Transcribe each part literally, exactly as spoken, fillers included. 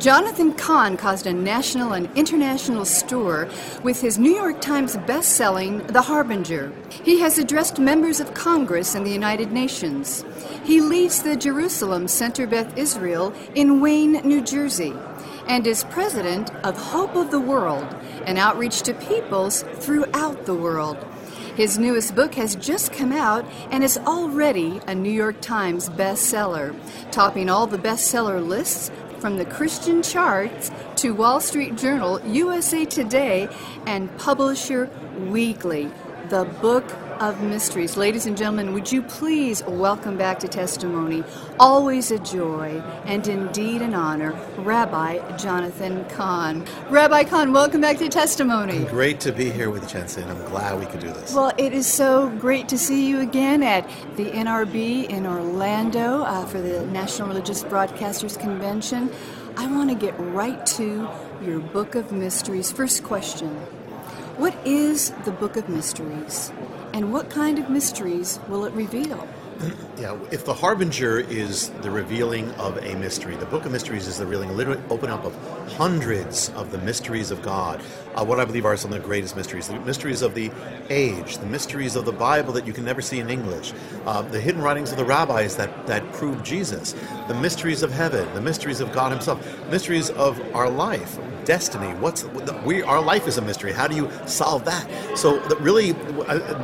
Jonathan Cahn caused a national and international stir with his New York Times best-selling The Harbinger. He has addressed members of Congress and the United Nations. He leads the Jerusalem Center Beth Israel in Wayne, New Jersey, and is president of Hope of the World, an outreach to peoples throughout the world. His newest book has just come out and is already a New York Times bestseller, topping all the bestseller lists from the Christian charts to Wall Street Journal, U S A Today, and Publisher Weekly, The Book of Mysteries. Ladies and gentlemen, would you please welcome back to Testimony, always a joy and indeed an honor, Rabbi Jonathan Cahn. Rabbi Cahn, welcome back to Testimony. Great to be here with Jensen. I'm glad we could do this. Well, it is so great to see you again at the N R B in Orlando uh, for the National Religious Broadcasters Convention. I want to get right to your Book of Mysteries. First question, what is the Book of Mysteries? And what kind of mysteries will it reveal? Yeah, if the Harbinger is the revealing of a mystery, the Book of Mysteries is the revealing, literally open up of hundreds of the mysteries of God. Uh, what I believe are some of the greatest mysteries, the mysteries of the age, the mysteries of the Bible that you can never see in English, uh, the hidden writings of the rabbis that, that prove Jesus, the mysteries of heaven, the mysteries of God Himself, mysteries of our life. Destiny. What's we? Our life is a mystery. How do you solve that? So that really,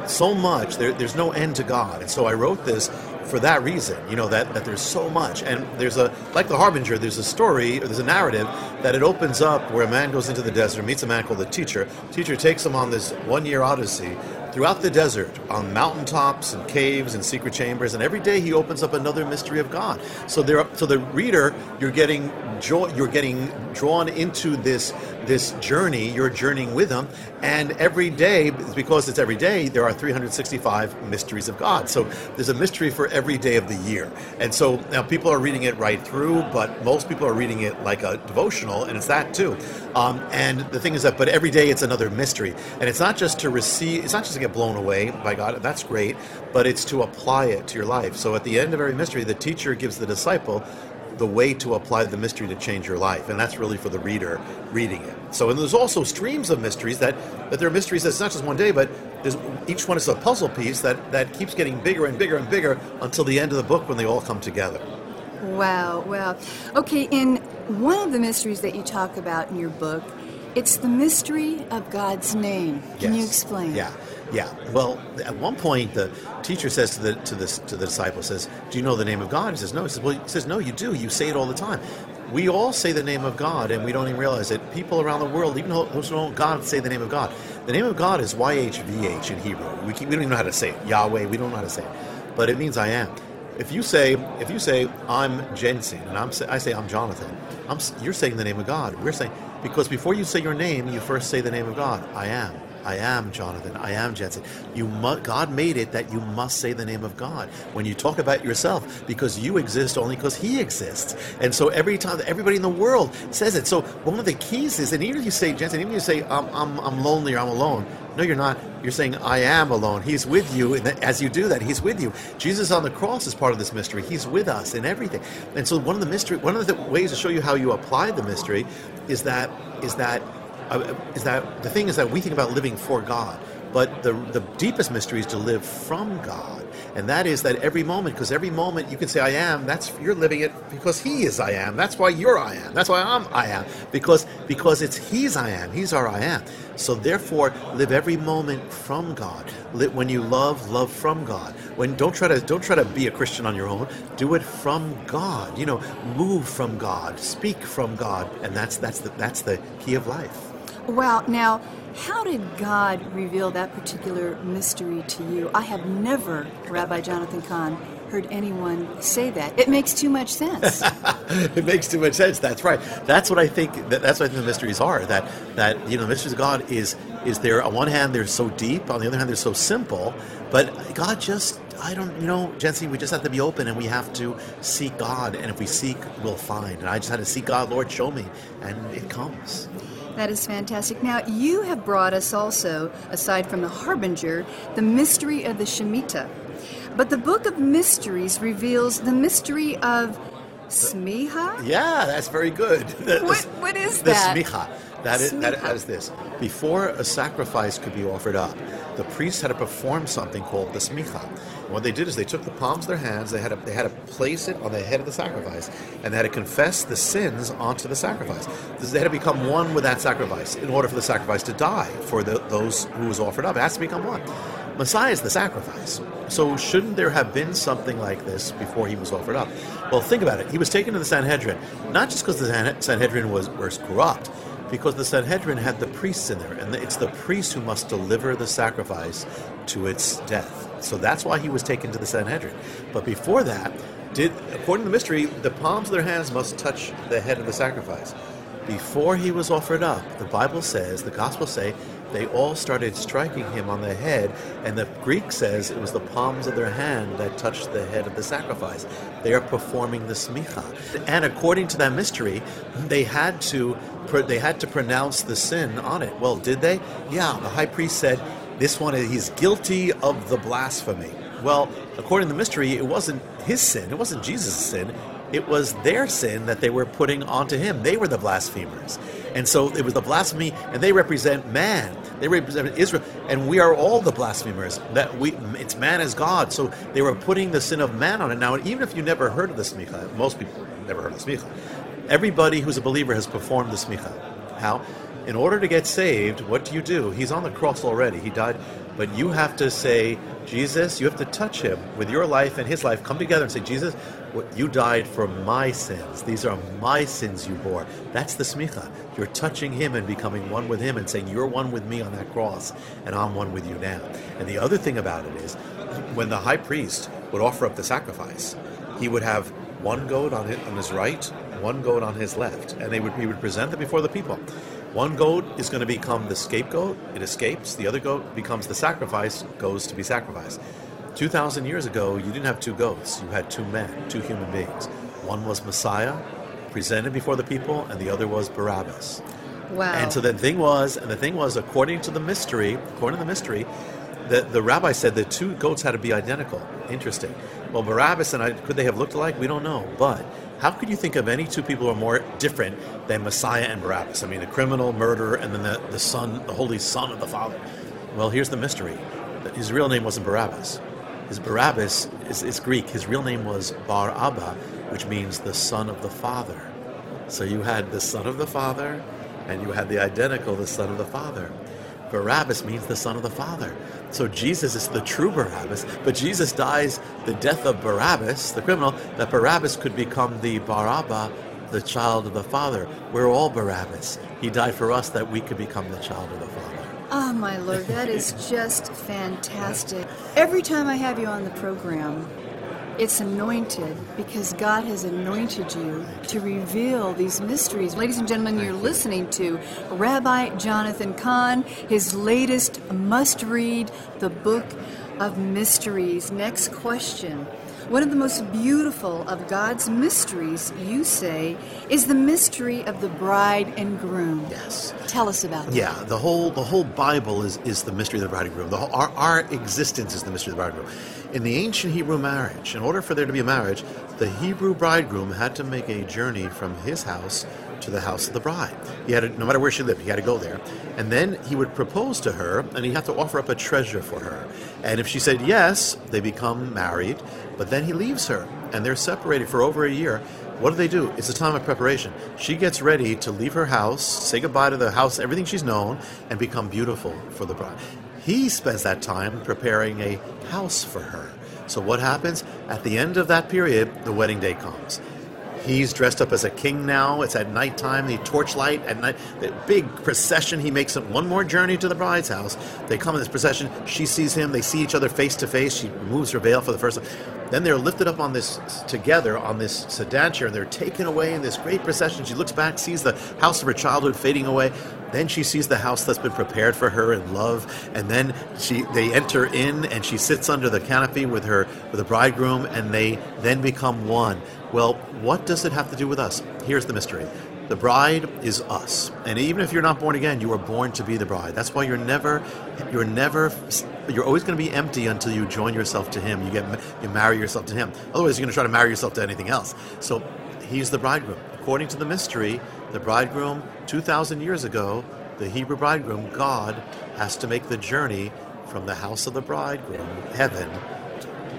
so much. There, there's no end to God, and so I wrote this for that reason. You know that that there's so much, and there's a like the Harbinger. There's a story, or there's a narrative that it opens up where a man goes into the desert, meets a man called the Teacher. The Teacher takes him on this one-year odyssey throughout the desert, on mountaintops and caves and secret chambers, and every day he opens up another mystery of God. So there, so the reader, you're getting joy, you're getting drawn into this this journey. You're journeying with him, and every day, because it's every day, there are three hundred sixty-five mysteries of God. So there's a mystery for every day of the year, and so now people are reading it right through, but most people are reading it like a devotional, and it's that too. Um, and the thing is that, but every day it's another mystery, and it's not just to receive, it's not just to get blown away by God, that's great, but it's to apply it to your life. So at the end of every mystery, the teacher gives the disciple the way to apply the mystery to change your life, and that's really for the reader reading it. So, and there's also streams of mysteries that, that there are mysteries that's not just one day, but there's, each one is a puzzle piece that, that keeps getting bigger and bigger and bigger until the end of the book when they all come together. Wow, wow. Okay, in one of the mysteries that you talk about in your book, it's the mystery of God's name. Can yes. you explain? Yeah, yeah. Well, at one point, the teacher says to the to the to the disciple, says, "Do you know the name of God?" He says, "No." He says, "Well," he says, "No, you do. You say it all the time." We all say the name of God, and we don't even realize it. People around the world, even those who don't know God, say the name of God. The name of God is Y H V H in Hebrew. We keep, we don't even know how to say it. Yahweh. We don't know how to say it, but it means I am. If you say, if you say, I'm Jensen, and I'm, I say, I'm Jonathan, I'm, you're saying the name of God. We're saying, because before you say your name, you first say the name of God. I am. I am Jonathan. I am Jensen. You mu- God made it that you must say the name of God when you talk about yourself, because you exist only because He exists. And so every time, everybody in the world says it. So one of the keys is, and even if you say Jensen, even if you say, I'm, I'm, I'm lonely or I'm alone, no, you're not. You're saying, I am alone. He's with you. And as you do that, He's with you. Jesus on the cross is part of this mystery. He's with us in everything. And so one of the mystery, one of the ways to show you how you apply the mystery is that, is that, uh, is that the thing is that we think about living for God, but the the deepest mystery is to live from God. And that is that every moment, because every moment you can say I am, that's, you're living it because He is I am. That's why you're I am. That's why I'm I am. Because because it's He's I am. He's our I am. So therefore, live every moment from God. Live, when you love, love from God. When don't try to don't try to be a Christian on your own. Do it from God. You know, move from God, speak from God, and that's that's the that's the key of life. Wow. Now, how did God reveal that particular mystery to you? I have never, Rabbi Jonathan Cahn, heard anyone say that. It makes too much sense. It makes too much sense. That's right. That's what I think. That's what I think the mysteries are. That that you know, the mysteries of God is is there. On one hand, they're so deep. On the other hand, they're so simple. But God just, I don't, you know, Jensine, we just have to be open and we have to seek God. And if we seek, we'll find. And I just had to seek God, Lord, show me, and it comes. That is fantastic. Now, you have brought us also, aside from the Harbinger, the mystery of the Shemitah. But the Book of Mysteries reveals the mystery of smicha? Yeah, that's very good. The, what, the, what is the that? The smicha. That is, that, that is this. Before a sacrifice could be offered up, the priests had to perform something called the smicha. What they did is they took the palms of their hands, they had to, they had to place it on the head of the sacrifice, and they had to confess the sins onto the sacrifice. They had to become one with that sacrifice in order for the sacrifice to die for the, those who was offered up. It has to become one. Messiah is the sacrifice. So shouldn't there have been something like this before he was offered up? Well, think about it. He was taken to the Sanhedrin, not just because the Sanhedrin was, was corrupt, because the Sanhedrin had the priests in there, and it's the priest who must deliver the sacrifice to its death. So that's why he was taken to the Sanhedrin. But before that, did, according to the mystery, the palms of their hands must touch the head of the sacrifice. Before he was offered up, the Bible says, the Gospels say, they all started striking him on the head, and the Greek says it was the palms of their hand that touched the head of the sacrifice. They are performing the smicha. And according to that mystery, they had to they had to pronounce the sin on it. Well, did they? Yeah, the high priest said, this one, he's guilty of the blasphemy. Well, according to the mystery, it wasn't his sin, it wasn't Jesus' sin, it was their sin that they were putting onto him. They were the blasphemers. And so it was the blasphemy, and they represent man. They represent Israel, and we are all the blasphemers. That we, it's man as God. So they were putting the sin of man on it. Now, even if you never heard of the smicha, most people never heard of the smicha. Everybody who's a believer has performed the smicha. How? In order to get saved, what do you do? He's on the cross already. He died. But you have to say, Jesus, you have to touch him with your life and his life. Come together and say, Jesus, you died for my sins. These are my sins you bore. That's the smicha. You're touching him and becoming one with him and saying, you're one with me on that cross, and I'm one with you now. And the other thing about it is, when the high priest would offer up the sacrifice, he would have one goat on his right, one goat on his left, and they would, he would present them before the people. One goat is going to become the scapegoat, it escapes. The other goat becomes the sacrifice, goes to be sacrificed. two thousand years ago, you didn't have two goats, you had two men, two human beings. One was Messiah, presented before the people, and the other was Barabbas. Wow. And so the thing was, and the thing was, according to the mystery, according to the mystery, the, the rabbi said the two goats had to be identical. Interesting. Well, Barabbas and I, could they have looked alike? We don't know, but how could you think of any two people who are more different than Messiah and Barabbas? I mean, the criminal, murderer, and then the, the son, the holy son of the Father. Well, here's the mystery. His real name wasn't Barabbas. His Barabbas is, is Greek. His real name was Barabbas, which means the son of the Father. So you had the son of the Father, and you had the identical, the son of the Father. Barabbas means the son of the Father. So Jesus is the true Barabbas, but Jesus dies the death of Barabbas, the criminal, that Barabbas could become the Barabbas, the child of the Father. We're all Barabbas. He died for us that we could become the child of the Father. Oh, my Lord, that is just fantastic. Every time I have you on the program, it's anointed because God has anointed you to reveal these mysteries. Ladies and gentlemen, you're listening to Rabbi Jonathan Cahn, his latest must-read, The Book of Mysteries. Next question. One of the most beautiful of God's mysteries, you say, is the mystery of the bride and groom. Yes. Tell us about that. Yeah, the whole the whole Bible is, is the mystery of the bride and groom. The whole, our, our existence is the mystery of the bride and groom. In the ancient Hebrew marriage, in order for there to be a marriage, the Hebrew bridegroom had to make a journey from his house to the house of the bride. He had to, no matter where she lived, he had to go there. And then he would propose to her, and he had to offer up a treasure for her. And if she said yes, they become married. But then he leaves her, and they're separated for over a year. What do they do? It's a time of preparation. She gets ready to leave her house, say goodbye to the house, everything she's known, and become beautiful for the bride. He spends that time preparing a house for her. So what happens? At the end of that period, the wedding day comes. He's dressed up as a king now. It's at nighttime, the torchlight at night, the big procession. He makes it one more journey to the bride's house. They come in this procession. She sees him. They see each other face to face. She removes her veil for the first time. Then they're lifted up on this together on this sedan chair, and they're taken away in this great procession. She looks back, sees the house of her childhood fading away. Then she sees the house that's been prepared for her in love. And then she they enter in, and she sits under the canopy with her with the bridegroom, and they then become one. Well, what does it have to do with us? Here's the mystery. The bride is us. And even if you're not born again, you were born to be the bride. That's why you're never, you're never, you're always going to be empty until you join yourself to him. You get, you marry yourself to him. Otherwise, you're going to try to marry yourself to anything else. So he's the bridegroom. According to the mystery, the bridegroom, two thousand years ago, the Hebrew bridegroom, God, has to make the journey from the house of the bridegroom, heaven.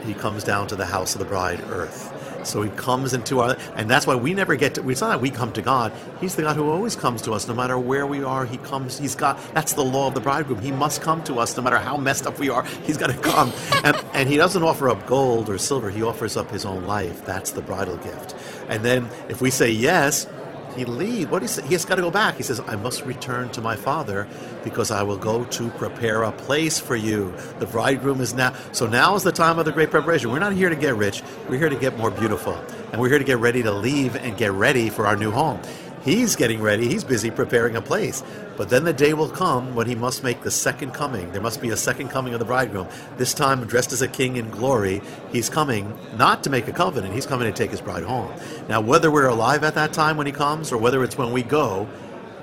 He comes down to the house of the bride, earth. So he comes into our, and that's why we never get to, it's not that we come to God. He's the God who always comes to us, no matter where we are. He comes, he's God. That's the law of the bridegroom. He must come to us, no matter how messed up we are. He's got to come. and, and he doesn't offer up gold or silver. He offers up his own life. That's the bridal gift. And then if we say yes, he leaves. What is, he's got to go back. He says, I must return to my father because I will go to prepare a place for you. The bridegroom is now. So now is the time of the great preparation. We're not here to get rich. We're here to get more beautiful. And we're here to get ready to leave and get ready for our new home. He's getting ready. He's busy preparing a place. But then the day will come when he must make the second coming. There must be a second coming of the bridegroom. This time, dressed as a king in glory, he's coming not to make a covenant. He's coming to take his bride home. Now, whether we're alive at that time when he comes or whether it's when we go,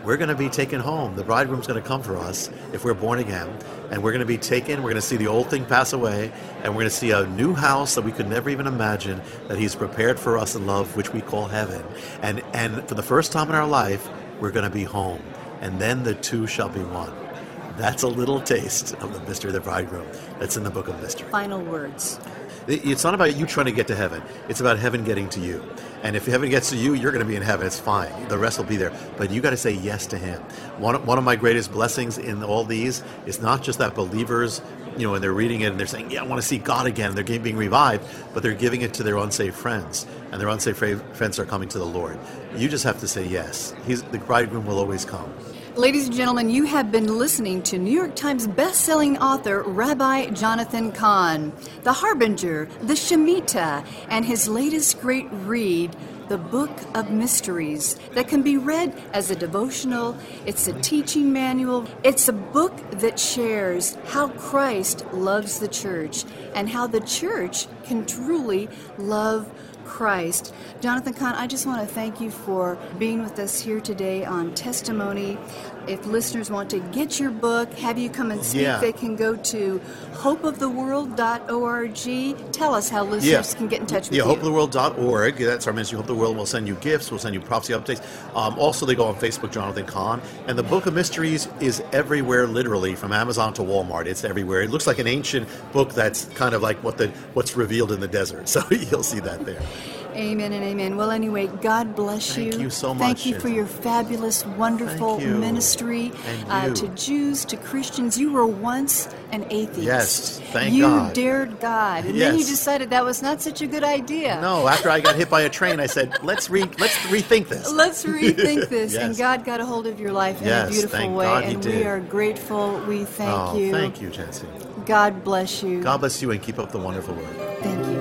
we're going to be taken home. The bridegroom's going to come for us if we're born again. And we're going to be taken. We're going to see the old thing pass away. And we're going to see a new house that we could never even imagine that he's prepared for us in love, which we call heaven. And and for the first time in our life, we're going to be home. And then the two shall be one. That's a little taste of the mystery of the bridegroom that's in the Book of Mystery. Final words. It's not about you trying to get to heaven. It's about heaven getting to you. And if heaven gets to you, you're going to be in heaven. It's fine. The rest will be there. But you got to say yes to him. One one of my greatest blessings in all these is not just that believers, you know, and they're reading it and they're saying, yeah, I want to see God again. They're being revived, but they're giving it to their unsaved friends. And their unsaved friends are coming to the Lord. You just have to say yes. He's, the bridegroom will always come. Ladies and gentlemen, you have been listening to New York Times best-selling author Rabbi Jonathan Cahn, The Harbinger, The Shemitah, and his latest great read, The Book of Mysteries, that can be read as a devotional. It's a teaching manual. It's a book that shares how Christ loves the church and how the church can truly love Christ. Jonathan Cahn, I just want to thank you for being with us here today on Testimony. If listeners want to get your book, have you come and speak, yeah. They can go to hope of the world dot org. Tell us how listeners yeah. can get in touch with yeah, you. Yeah, hope of the world dot org. That's our ministry, Hope of the World. We'll send you gifts. We'll send you prophecy updates. Um, also, they go on Facebook, Jonathan Cahn. And the Book of Mysteries is everywhere, literally, from Amazon to Walmart. It's everywhere. It looks like an ancient book that's kind of like what the what's revealed in the desert. So you'll see that there. Amen and amen. Well, anyway, God bless you. Thank you so much. Thank you for your fabulous, wonderful ministry uh, to Jews, to Christians. You were once an atheist. Yes, thank God. You dared God. And yes. then you decided that was not such a good idea. No, after I got hit by a train, I said, let's re- let's rethink this. Let's rethink this. yes. And God got a hold of your life in yes, a beautiful thank way. God and he did. We are grateful. We thank oh, you. Thank you, Jensen. God bless you. God bless you and keep up the wonderful work. Thank you.